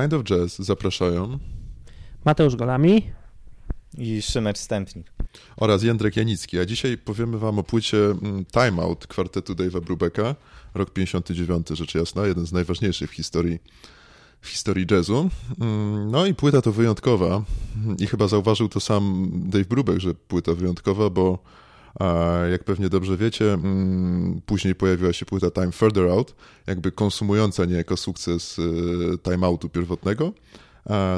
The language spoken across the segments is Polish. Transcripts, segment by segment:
Kind of Jazz zapraszają Mateusz Golami i Szymer Stępnik oraz Jędrek Janicki. A dzisiaj powiemy wam o płycie Time Out kwartetu Dave'a Brubecka, rok 59, rzecz jasna, jeden z najważniejszych w historii jazzu. No i płyta to wyjątkowa i chyba zauważył to sam Dave Brubeck, że płyta wyjątkowa, bo jak pewnie dobrze wiecie, później pojawiła się płyta Time Further Out, jakby konsumująca niejako sukces Time Outu pierwotnego.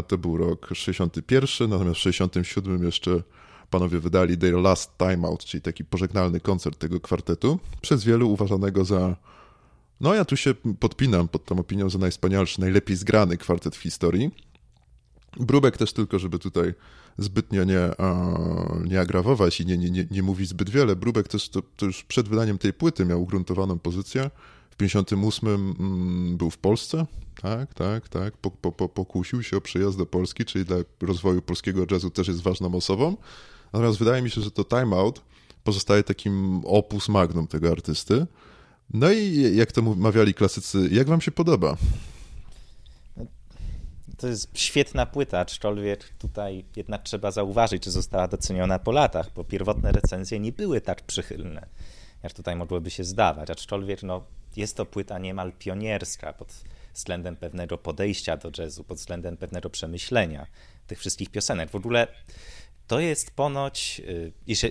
To był rok 61, natomiast w 67 jeszcze panowie wydali Their Last Time Out, czyli taki pożegnalny koncert tego kwartetu, przez wielu uważanego za, no ja tu się podpinam pod tą opinią, za najwspanialszy, najlepiej zgrany kwartet w historii. Brubeck też, tylko żeby tutaj zbytnio nie agrawować i nie mówić zbyt wiele, Brubeck też to już przed wydaniem tej płyty miał ugruntowaną pozycję. W 58 był w Polsce, tak, pokusił się o przyjazd do Polski, czyli dla rozwoju polskiego jazzu też jest ważną osobą. Natomiast wydaje mi się, że to Time Out pozostaje takim opus magnum tego artysty. No i jak to mawiali klasycy, jak wam się podoba? To jest świetna płyta, aczkolwiek tutaj jednak trzeba zauważyć, że została doceniona po latach, bo pierwotne recenzje nie były tak przychylne, jak tutaj mogłoby się zdawać, aczkolwiek no, jest to płyta niemal pionierska pod względem pewnego podejścia do jazzu, pod względem pewnego przemyślenia tych wszystkich piosenek. W ogóle to jest ponoć,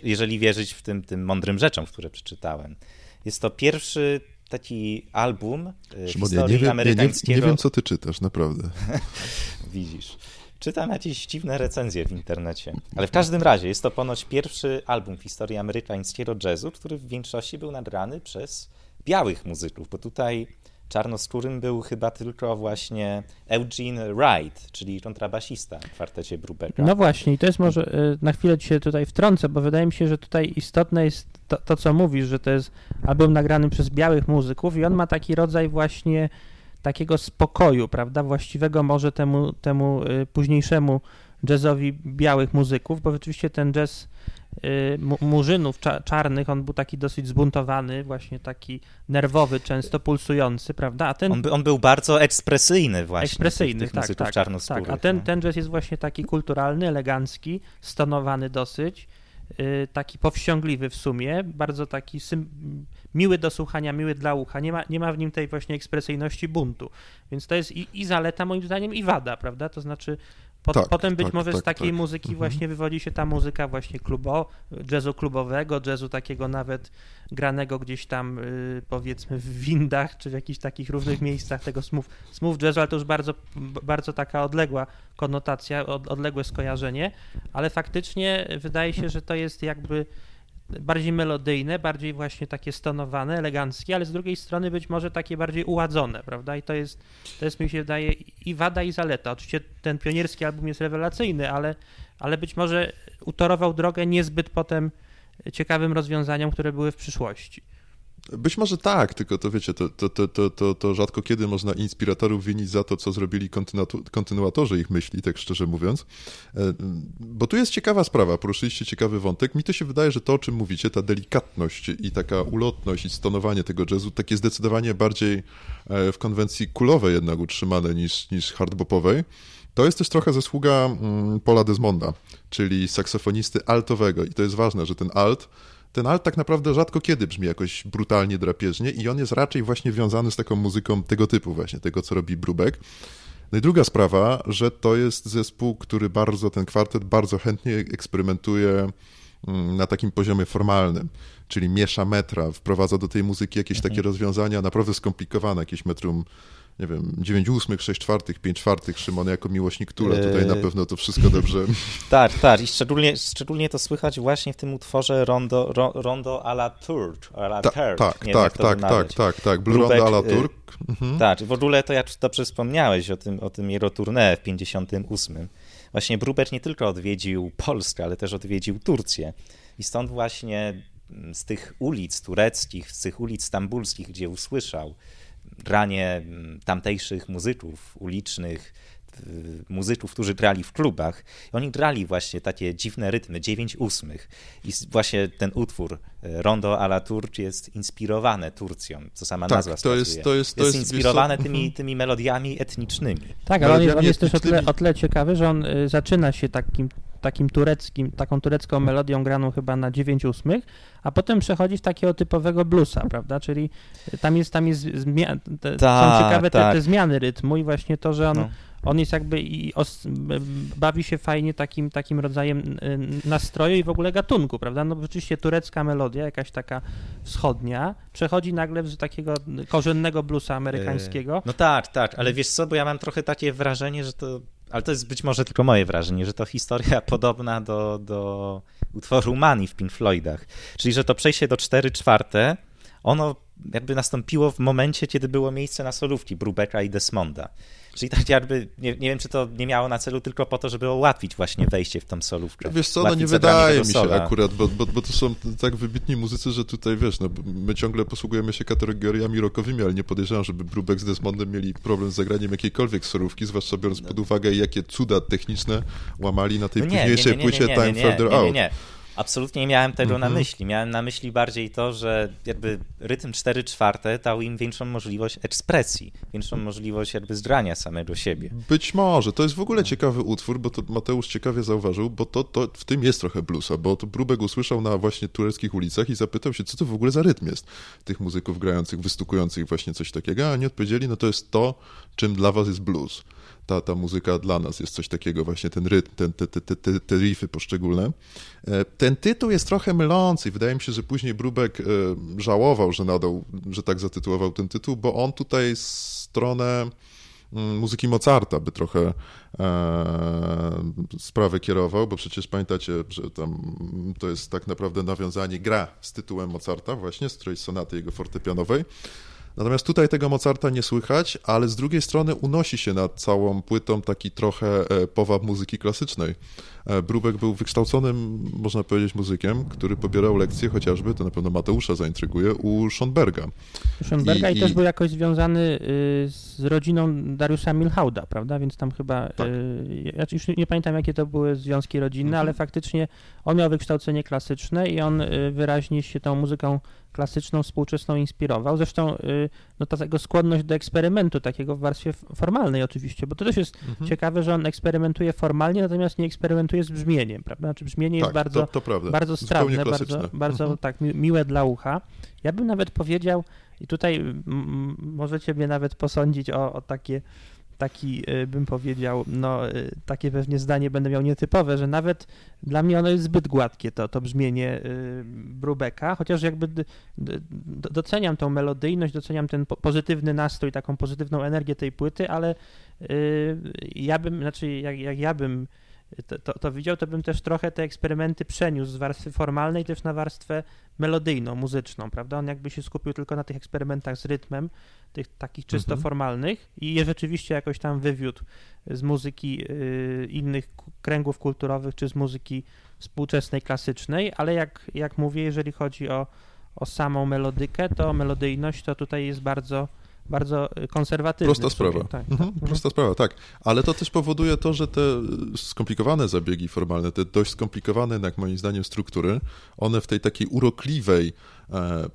jeżeli wierzyć w tym mądrym rzeczom, które przeczytałem, jest to pierwszy taki album historii amerykańskiego. Nie wiem, co ty czytasz, naprawdę. Widzisz. Czytam jakieś dziwne recenzje w internecie. Ale w każdym razie jest to ponoć pierwszy album w historii amerykańskiego jazzu, który w większości był nagrany przez białych muzyków, bo tutaj czarnoskórym był chyba tylko właśnie Eugene Wright, czyli kontrabasista w kwartecie Brubecka. No właśnie, i to jest może, na chwilę ci się tutaj wtrącę, bo wydaje mi się, że tutaj istotne jest to, co mówisz, że to jest album nagrany przez białych muzyków i on ma taki rodzaj właśnie takiego spokoju, prawda, właściwego może temu późniejszemu jazzowi białych muzyków, bo rzeczywiście ten jazz murzynów czarnych, on był taki dosyć zbuntowany, właśnie taki nerwowy, często pulsujący, prawda? A ten... on był bardzo ekspresyjny właśnie. Ekspresyjny, tych muzyków czarnoskórych. A ten jazz jest właśnie taki kulturalny, elegancki, stonowany dosyć, taki powściągliwy w sumie, bardzo taki miły do słuchania, miły dla ucha. Nie ma w nim tej właśnie ekspresyjności buntu. Więc to jest i zaleta moim zdaniem i wada, prawda? To znaczy Potem być może z takiej muzyki właśnie wywodzi się ta muzyka właśnie jazzu klubowego, jazzu takiego nawet granego gdzieś tam powiedzmy w windach czy w jakichś takich różnych miejscach tego smooth jazzu, ale to już bardzo, bardzo taka odległa konotacja, odległe skojarzenie, ale faktycznie wydaje się, że to jest jakby bardziej melodyjne, bardziej właśnie takie stonowane, eleganckie, ale z drugiej strony być może takie bardziej uładzone, prawda? I to jest mi się wydaje i wada i zaleta. Oczywiście ten pionierski album jest rewelacyjny, ale być może utorował drogę niezbyt potem ciekawym rozwiązaniom, które były w przyszłości. Być może tak, tylko to wiecie, to rzadko kiedy można inspiratorów winić za to, co zrobili kontynuatorzy ich myśli, tak szczerze mówiąc. Bo tu jest ciekawa sprawa, poruszyliście ciekawy wątek. Mi to się wydaje, że to, o czym mówicie, ta delikatność i taka ulotność i stonowanie tego jazzu, takie zdecydowanie bardziej w konwencji kulowej jednak utrzymane niż hardbopowej. To jest też trochę zasługa Paula Desmonda, czyli saksofonisty altowego. I to jest ważne, że ten alt tak naprawdę rzadko kiedy brzmi jakoś brutalnie, drapieżnie i on jest raczej właśnie wiązany z taką muzyką tego typu właśnie, tego co robi Brubeck. No i druga sprawa, że to jest zespół, który ten kwartet bardzo chętnie eksperymentuje na takim poziomie formalnym, czyli miesza metra, wprowadza do tej muzyki jakieś takie rozwiązania naprawdę skomplikowane, jakieś metrum, nie wiem, 9/8, 6/4, 5/4, Szymon, jako miłośnik Tura tutaj na pewno to wszystko dobrze. Tak. I szczególnie to słychać właśnie w tym utworze Rondo à la Turc. Tak. Rondo à la Turc. Tak, w ogóle to jak dobrze wspomniałeś o tym jego tournée w 58. Właśnie Brubeck nie tylko odwiedził Polskę, ale też odwiedził Turcję. I stąd właśnie z tych ulic tureckich, z tych ulic stambulskich, gdzie usłyszał granie tamtejszych muzyków ulicznych, muzyków, którzy grali w klubach. I oni grali właśnie takie dziwne rytmy, 9/8. I właśnie ten utwór Rondo à la Turc jest inspirowane Turcją, co sama tak, nazwa wskazuje. To jest inspirowane tymi melodiami etnicznymi. Tak, ale on jest też o tyle ciekawy, że on zaczyna się taką turecką melodią graną chyba na 9/8, a potem przechodzi w takiego typowego bluesa, prawda? Czyli są ciekawe te zmiany rytmu i właśnie to, że on... No. On jest jakby bawi się fajnie takim rodzajem nastroju i w ogóle gatunku, prawda? No rzeczywiście turecka melodia, jakaś taka wschodnia, przechodzi nagle z takiego korzennego bluesa amerykańskiego. No tak, ale wiesz co, bo ja mam trochę takie wrażenie, że to... Ale to jest być może tylko moje wrażenie, że to historia podobna do utworu Mani w Pink Floydach. Czyli, że to przejście do 4/4, ono jakby nastąpiło w momencie, kiedy było miejsce na solówki Brubecka i Desmonda. Czyli tak jakby, nie wiem, czy to nie miało na celu tylko po to, żeby ułatwić właśnie wejście w tą solówkę. Wiesz co, nie wydaje mi się akurat, bo to są tak wybitni muzycy, że tutaj wiesz, no my ciągle posługujemy się kategoriami rockowymi, ale nie podejrzewam, żeby Brubeck z Desmondem mieli problem z zagraniem jakiejkolwiek solówki, zwłaszcza biorąc pod uwagę, jakie cuda techniczne łamali na tej późniejszej płycie Time Further Out. Nie. Absolutnie nie miałem tego na myśli. Miałem na myśli bardziej to, że jakby rytm 4/4 dał im większą możliwość ekspresji, większą możliwość jakby zgrania samego siebie. Być może. To jest w ogóle ciekawy utwór, bo to Mateusz ciekawie zauważył, bo to w tym jest trochę bluesa, bo to Brubeck usłyszał na właśnie tureckich ulicach i zapytał się, co to w ogóle za rytm jest tych muzyków grających, wystukujących właśnie coś takiego, a oni odpowiedzieli, no to jest to, czym dla was jest blues. Ta muzyka dla nas jest coś takiego, właśnie ten rytm, te riffy poszczególne. Ten tytuł jest trochę mylący. Wydaje mi się, że później Brubeck żałował, że nadał, że tak zatytułował ten tytuł, bo on tutaj stronę muzyki Mozarta by trochę sprawę kierował, bo przecież pamiętacie, że tam to jest tak naprawdę nawiązanie, gra z tytułem Mozarta właśnie, z którejś sonaty jego fortepianowej. Natomiast tutaj tego Mozarta nie słychać, ale z drugiej strony unosi się nad całą płytą taki trochę powab muzyki klasycznej. Brubeck był wykształconym, można powiedzieć, muzykiem, który pobierał lekcje chociażby, to na pewno Mateusza zaintryguje, u Schoenberga. I też był jakoś związany z rodziną Dariusza Milhauda, prawda? Więc tam chyba, tak. Ja już nie pamiętam, jakie to były związki rodzinne, ale faktycznie on miał wykształcenie klasyczne i on wyraźnie się tą muzyką klasyczną, współczesną inspirował. Zresztą no, ta jego skłonność do eksperymentu, takiego w warstwie formalnej oczywiście, bo to też jest ciekawe, że on eksperymentuje formalnie, natomiast nie eksperymentuje z brzmieniem, prawda? Znaczy brzmienie jest bardzo, to bardzo strawne, bardzo tak miłe dla ucha. Ja bym nawet powiedział, i tutaj możecie mnie nawet posądzić o taki bym powiedział, no takie pewnie zdanie będę miał nietypowe, że nawet dla mnie ono jest zbyt gładkie, to brzmienie Brubecka, chociaż jakby doceniam tą melodyjność, doceniam ten pozytywny nastrój, taką pozytywną energię tej płyty, ale jak ja bym to widział, to bym też trochę te eksperymenty przeniósł z warstwy formalnej też na warstwę melodyjną, muzyczną, prawda? On jakby się skupił tylko na tych eksperymentach z rytmem, tych takich czysto formalnych i je rzeczywiście jakoś tam wywiódł z muzyki innych kręgów kulturowych czy z muzyki współczesnej, klasycznej, ale jak mówię, jeżeli chodzi o samą melodykę, to melodyjność to tutaj jest bardzo konserwatywny. Prosta sprawa. Tak. Ale to też powoduje to, że te skomplikowane zabiegi formalne, te dość skomplikowane jednak moim zdaniem struktury, one w tej takiej urokliwej,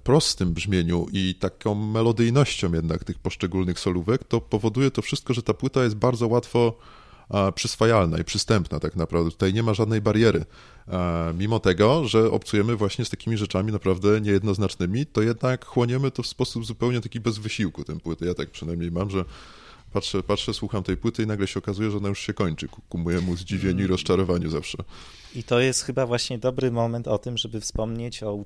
prostym brzmieniu i taką melodyjnością jednak tych poszczególnych solówek, to powoduje to wszystko, że ta płyta jest bardzo łatwo przyswajalna i przystępna tak naprawdę. Tutaj nie ma żadnej bariery. Mimo tego, że obcujemy właśnie z takimi rzeczami naprawdę niejednoznacznymi, to jednak chłoniemy to w sposób zupełnie taki bez wysiłku tę płytę. Ja tak przynajmniej mam, że patrzę, słucham tej płóty i nagle się okazuje, że ona już się kończy ku mojemu zdziwieniu i rozczarowaniu zawsze. I to jest chyba właśnie dobry moment o tym, żeby wspomnieć o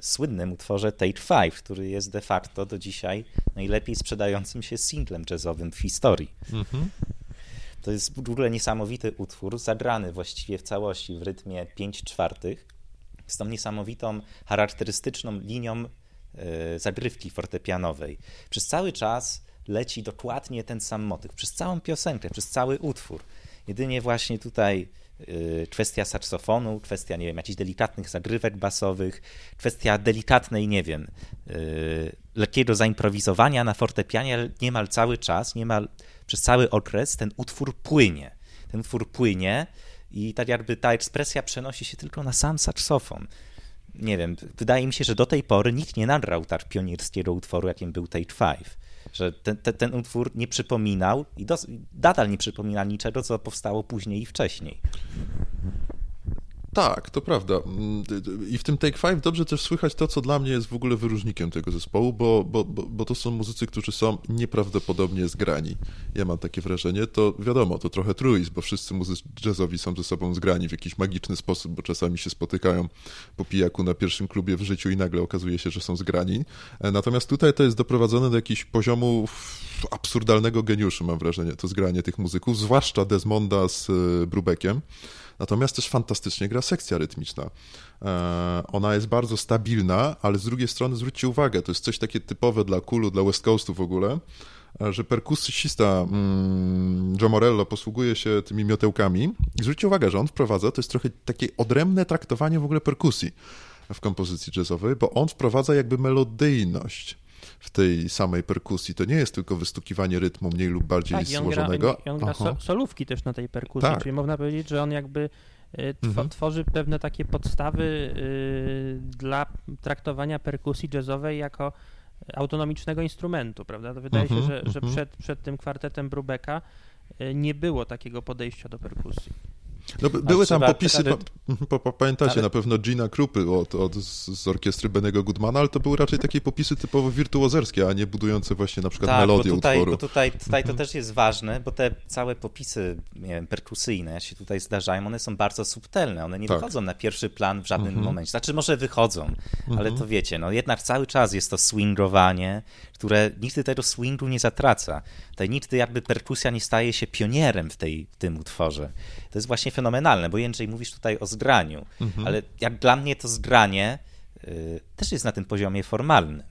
słynnym utworze Take Five, który jest de facto do dzisiaj najlepiej sprzedającym się singlem jazzowym w historii. To jest w ogóle niesamowity utwór, zagrany właściwie w całości w rytmie 5/4, z tą niesamowitą, charakterystyczną linią zagrywki fortepianowej. Przez cały czas leci dokładnie ten sam motyw, przez całą piosenkę, przez cały utwór. Jedynie właśnie tutaj kwestia saksofonu, kwestia, nie wiem, jakichś delikatnych zagrywek basowych, kwestia delikatnej, nie wiem, lekkiego zaimprowizowania na fortepianie, ale niemal cały czas, niemal przez cały okres ten utwór płynie. I tak jakby ta ekspresja przenosi się tylko na sam saksofon. Nie wiem, wydaje mi się, że do tej pory nikt nie nagrał tak pionierskiego utworu, jakim był Take Five. Że ten utwór nie przypominał i nadal nie przypomina niczego, co powstało później i wcześniej. Tak, to prawda. I w tym Take Five dobrze też słychać to, co dla mnie jest w ogóle wyróżnikiem tego zespołu, bo to są muzycy, którzy są nieprawdopodobnie zgrani. Ja mam takie wrażenie, to wiadomo, to trochę truizm, bo wszyscy muzycy jazzowi są ze sobą zgrani w jakiś magiczny sposób, bo czasami się spotykają po pijaku na pierwszym klubie w życiu i nagle okazuje się, że są zgrani. Natomiast tutaj to jest doprowadzone do jakiegoś poziomu absurdalnego geniuszu, mam wrażenie, to zgranie tych muzyków, zwłaszcza Desmonda z Brubeckiem. Natomiast też fantastycznie gra sekcja rytmiczna. Ona jest bardzo stabilna, ale z drugiej strony zwróćcie uwagę, to jest coś takie typowe dla Coolu, dla West Coastu w ogóle, że perkusista Joe Morello posługuje się tymi miotełkami i zwróćcie uwagę, że on wprowadza, to jest trochę takie odrębne traktowanie w ogóle perkusji w kompozycji jazzowej, bo on wprowadza jakby melodyjność w tej samej perkusji. To nie jest tylko wystukiwanie rytmu mniej lub bardziej złożonego. Tak, on gra solówki też na tej perkusji, tak. Czyli można powiedzieć, że on jakby tworzy pewne takie podstawy dla traktowania perkusji jazzowej jako autonomicznego instrumentu, prawda? To wydaje się, że przed tym kwartetem Brubecka nie było takiego podejścia do perkusji. No, były tam popisy, pamiętacie na pewno Gina Krupy z orkiestry Bennego Goodmana, ale to były raczej takie popisy typowo wirtuozerskie, a nie budujące właśnie na przykład melodię utworu. Tak, tutaj to też jest ważne, bo te całe popisy perkusyjne, jak się tutaj zdarzają, one są bardzo subtelne, one nie wychodzą na pierwszy plan w żadnym momencie. Znaczy może wychodzą, ale to wiecie, no jednak cały czas jest to swingowanie, które nigdy tego swingu nie zatraca. Tutaj nigdy jakby perkusja nie staje się pionierem w tym utworze. To jest właśnie fenomenalne, bo Jędrzej, mówisz tutaj o zgraniu, ale jak dla mnie to zgranie też jest na tym poziomie formalnym.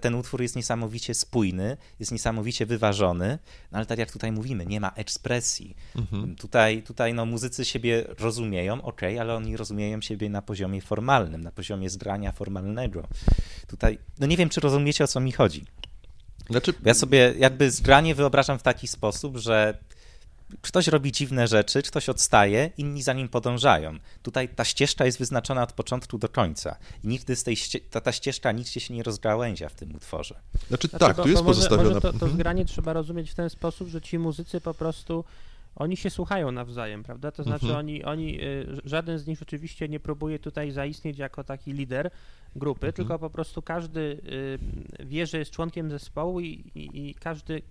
Ten utwór jest niesamowicie spójny, jest niesamowicie wyważony, no ale tak jak tutaj mówimy, nie ma ekspresji. Tutaj no, muzycy siebie rozumieją, okej, ale oni rozumieją siebie na poziomie formalnym, na poziomie zgrania formalnego. Tutaj, no nie wiem, czy rozumiecie, o co mi chodzi. Znaczy... Ja sobie jakby zgranie wyobrażam w taki sposób, że ktoś robi dziwne rzeczy, ktoś odstaje, inni za nim podążają. Tutaj ta ścieżka jest wyznaczona od początku do końca. I nigdy z tej ta ścieżka nigdzie się nie rozgałęzia w tym utworze. Znaczy to jest pozostawione. Może to zgranie trzeba rozumieć w ten sposób, że ci muzycy po prostu, oni się słuchają nawzajem, prawda? To znaczy oni żaden z nich oczywiście nie próbuje tutaj zaistnieć jako taki lider grupy, tylko po prostu każdy wie, że jest członkiem zespołu i każdy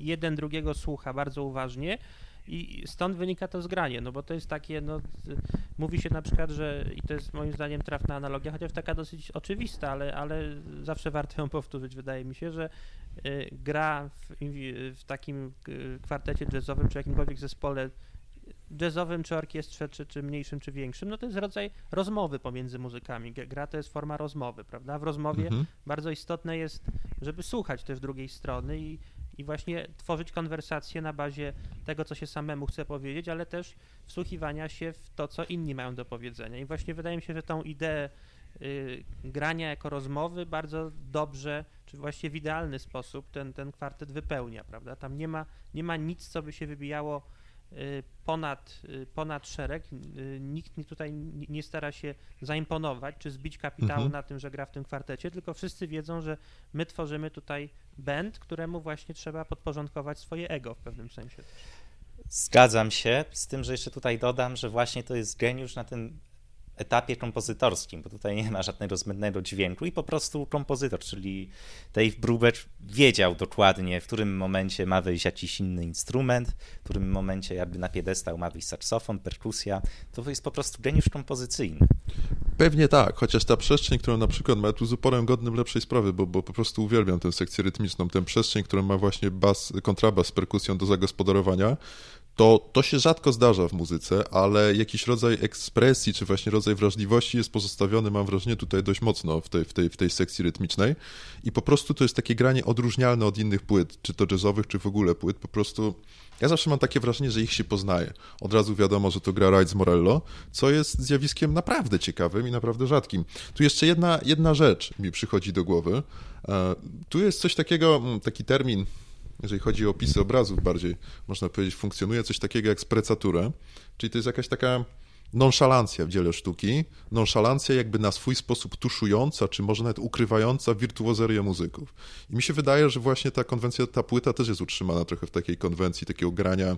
jeden drugiego słucha bardzo uważnie i stąd wynika to zgranie, no bo to jest takie, no mówi się na przykład, że i to jest moim zdaniem trafna analogia, chociaż taka dosyć oczywista, ale zawsze warto ją powtórzyć, wydaje mi się, że gra w takim kwartecie jazzowym czy jakimkolwiek zespole jazzowym, czy orkiestrze, czy mniejszym, czy większym, no to jest rodzaj rozmowy pomiędzy muzykami. Gra to jest forma rozmowy, prawda? W rozmowie bardzo istotne jest, żeby słuchać też drugiej strony i właśnie tworzyć konwersacje na bazie tego, co się samemu chce powiedzieć, ale też wsłuchiwania się w to, co inni mają do powiedzenia. I właśnie wydaje mi się, że tą ideę grania jako rozmowy bardzo dobrze, czy właściwie w idealny sposób ten kwartet wypełnia, prawda? Tam nie ma nic, co by się wybijało ponad szereg, nikt tutaj nie stara się zaimponować czy zbić kapitału na tym, że gra w tym kwartecie, tylko wszyscy wiedzą, że my tworzymy tutaj band, któremu właśnie trzeba podporządkować swoje ego w pewnym sensie. Zgadzam się z tym, że jeszcze tutaj dodam, że właśnie to jest geniusz na tym etapie kompozytorskim, bo tutaj nie ma żadnego zbędnego dźwięku i po prostu kompozytor, czyli Dave Brubeck wiedział dokładnie, w którym momencie ma wyjść jakiś inny instrument, w którym momencie jakby na piedestał ma wyjść saksofon, perkusja. To jest po prostu geniusz kompozycyjny. Pewnie tak, chociaż ta przestrzeń, którą na przykład ma tu z uporem godnym lepszej sprawy, bo po prostu uwielbiam tę sekcję rytmiczną, tę przestrzeń, którą ma właśnie kontrabas z perkusją do zagospodarowania, to się rzadko zdarza w muzyce, ale jakiś rodzaj ekspresji, czy właśnie rodzaj wrażliwości jest pozostawiony, mam wrażenie, tutaj dość mocno w tej sekcji rytmicznej i po prostu to jest takie granie odróżnialne od innych płyt, czy to jazzowych, czy w ogóle płyt, po prostu ja zawsze mam takie wrażenie, że ich się poznaje. Od razu wiadomo, że to gra Wright z Morello, co jest zjawiskiem naprawdę ciekawym i naprawdę rzadkim. Tu jeszcze jedna rzecz mi przychodzi do głowy. Tu jest coś takiego, taki termin, jeżeli chodzi o opisy obrazów bardziej, można powiedzieć, funkcjonuje coś takiego jak sprecatura, czyli to jest jakaś taka nonszalancja w dziele sztuki, nonszalancja jakby na swój sposób tuszująca, czy może nawet ukrywająca wirtuozerię muzyków. I mi się wydaje, że właśnie ta konwencja, ta płyta też jest utrzymana trochę w takiej konwencji takiego grania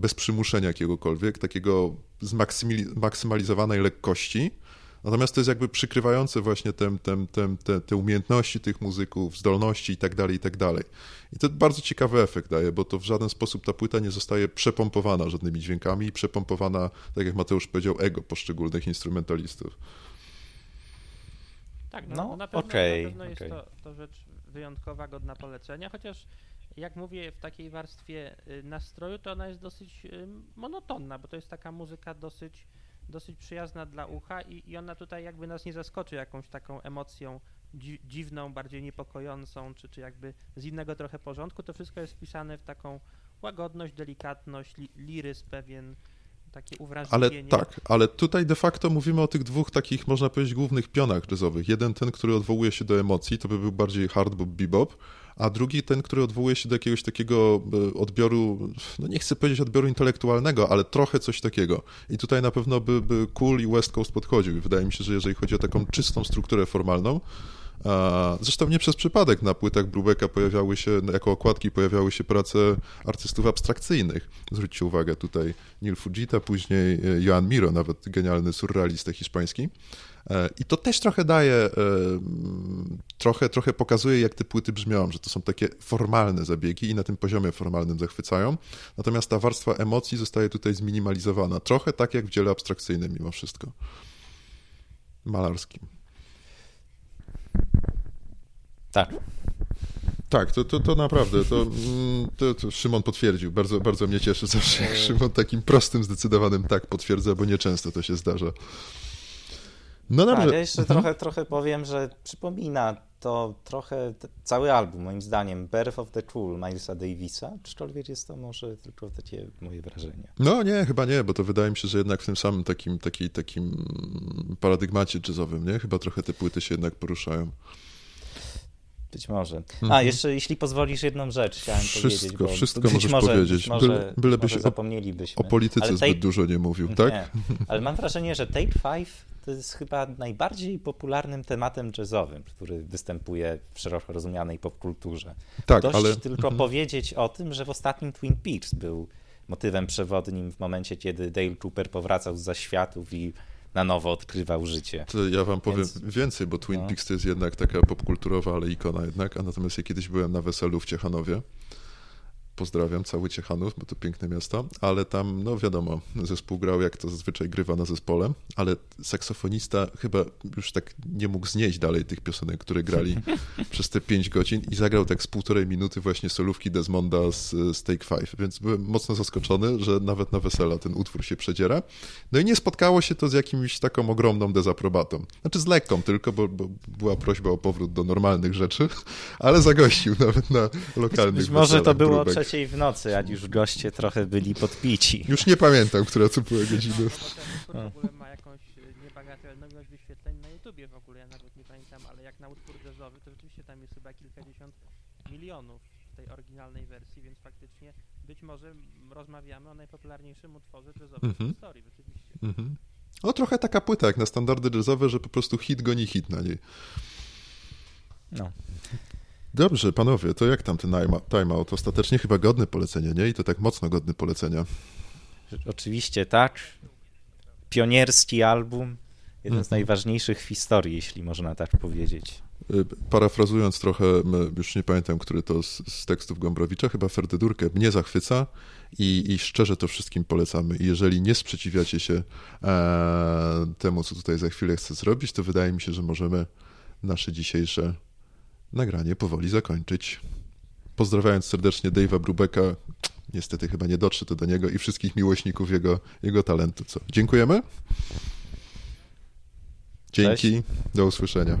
bez przymuszenia jakiegokolwiek, takiego zmaksymalizowanej lekkości. Natomiast to jest jakby przykrywające właśnie te umiejętności tych muzyków, zdolności i tak dalej. I to bardzo ciekawy efekt daje, bo to w żaden sposób ta płyta nie zostaje przepompowana żadnymi dźwiękami i przepompowana, tak jak Mateusz powiedział, ego poszczególnych instrumentalistów. Tak, no na pewno, okay, na pewno jest to rzecz wyjątkowa, godna polecenia, chociaż jak mówię, w takiej warstwie nastroju to ona jest dosyć monotonna, bo to jest taka muzyka dosyć przyjazna dla ucha i ona tutaj jakby nas nie zaskoczy jakąś taką emocją dziwną, bardziej niepokojącą, czy jakby z innego trochę porządku. To wszystko jest wpisane w taką łagodność, delikatność, liryzm pewien, takie uwrażliwienie. Ale tak, ale tutaj de facto mówimy o tych dwóch takich, można powiedzieć, głównych pionach jazzowych. Jeden ten, który odwołuje się do emocji, to by był bardziej hardbop, bebop, a drugi ten, który odwołuje się do jakiegoś takiego odbioru, no nie chcę powiedzieć odbioru intelektualnego, ale trochę coś takiego. I tutaj na pewno by Cool i West Coast podchodził. I wydaje mi się, że jeżeli chodzi o taką czystą strukturę formalną, zresztą nie przez przypadek na płytach Brubecka pojawiały się, jako okładki pojawiały się prace artystów abstrakcyjnych. Zwróćcie uwagę tutaj Neil Fujita, później Joan Miro, nawet genialny surrealista hiszpański. I to też trochę daje, trochę pokazuje, jak te płyty brzmią, że to są takie formalne zabiegi i na tym poziomie formalnym zachwycają. Natomiast ta warstwa emocji zostaje tutaj zminimalizowana. Trochę tak jak w dziele abstrakcyjnym mimo wszystko. Malarskim. Tak. Tak, to naprawdę, to Szymon potwierdził. Bardzo, bardzo mnie cieszy zawsze, jak Szymon takim prostym, zdecydowanym tak potwierdza, bo nieczęsto to się zdarza. No dobrze. Tak, ja jeszcze trochę powiem, że przypomina to trochę cały album, moim zdaniem, Birth of the Cool Milesa Davisa, aczkolwiek jest to może tylko takie moje wrażenie. No nie, chyba nie, bo to wydaje mi się, że jednak w tym samym takim paradygmacie jazzowym, nie? Chyba trochę te płyty się jednak poruszają. Być może. A, jeszcze jeśli pozwolisz jedną rzecz chciałem powiedzieć. Bo wszystko możesz powiedzieć. Może zapomnielibyśmy. O polityce zbyt dużo nie mówił, tak? Nie. Ale mam wrażenie, że Take Five to jest chyba najbardziej popularnym tematem jazzowym, który występuje w szeroko rozumianej popkulturze. Tak, dość ale... tylko powiedzieć o tym, że w ostatnim Twin Peaks był motywem przewodnim w momencie, kiedy Dale Cooper powracał z zaświatów i na nowo odkrywał życie. To ja wam powiem więcej, bo Twin Peaks to jest jednak taka popkulturowa, ale ikona jednak, a natomiast ja kiedyś byłem na weselu w Ciechanowie. Pozdrawiam cały Ciechanów, bo to piękne miasto, ale tam, no wiadomo, zespół grał, jak to zazwyczaj grywa na zespole, ale saksofonista chyba już tak nie mógł znieść dalej tych piosenek, które grali przez te 5 godzin i zagrał tak z 1,5 minuty właśnie solówki Desmonda z Take Five, więc byłem mocno zaskoczony, że nawet na wesela ten utwór się przedziera. No i nie spotkało się to z jakimś taką ogromną dezaprobatą. Znaczy z lekką tylko, bo była prośba o powrót do normalnych rzeczy, ale zagościł nawet na lokalnych weselach. Może to było 3:00 w nocy, a już goście trochę byli podpici. Już nie pamiętam, która to była godzina. No, w ogóle ma jakąś niebagatelną ilość wyświetleń na YouTubie w ogóle, ja nawet nie pamiętam, ale jak na utwór jazzowy, to rzeczywiście tam jest chyba kilkadziesiąt milionów w tej oryginalnej wersji, więc faktycznie być może rozmawiamy o najpopularniejszym utworze jazzowym w historii, rzeczywiście. O, trochę taka płyta jak na standardy jazzowe, że po prostu hit goni hit na niej. No. Dobrze, panowie, to jak tam ten Time Out? Ostatecznie chyba godny polecenia, nie? I to tak mocno godny polecenia. Oczywiście tak. Pionierski album, jeden z najważniejszych w historii, jeśli można tak powiedzieć. Parafrazując trochę, już nie pamiętam, który to z tekstów Gombrowicza, chyba Ferdydurke, mnie zachwyca i szczerze to wszystkim polecamy. I jeżeli nie sprzeciwiacie się temu, co tutaj za chwilę chcę zrobić, to wydaje mi się, że możemy nasze dzisiejsze nagranie powoli zakończyć. Pozdrawiając serdecznie Dave'a Brubecka, niestety chyba nie dotrze to do niego, i wszystkich miłośników jego talentu. Dziękujemy. Dzięki, do usłyszenia.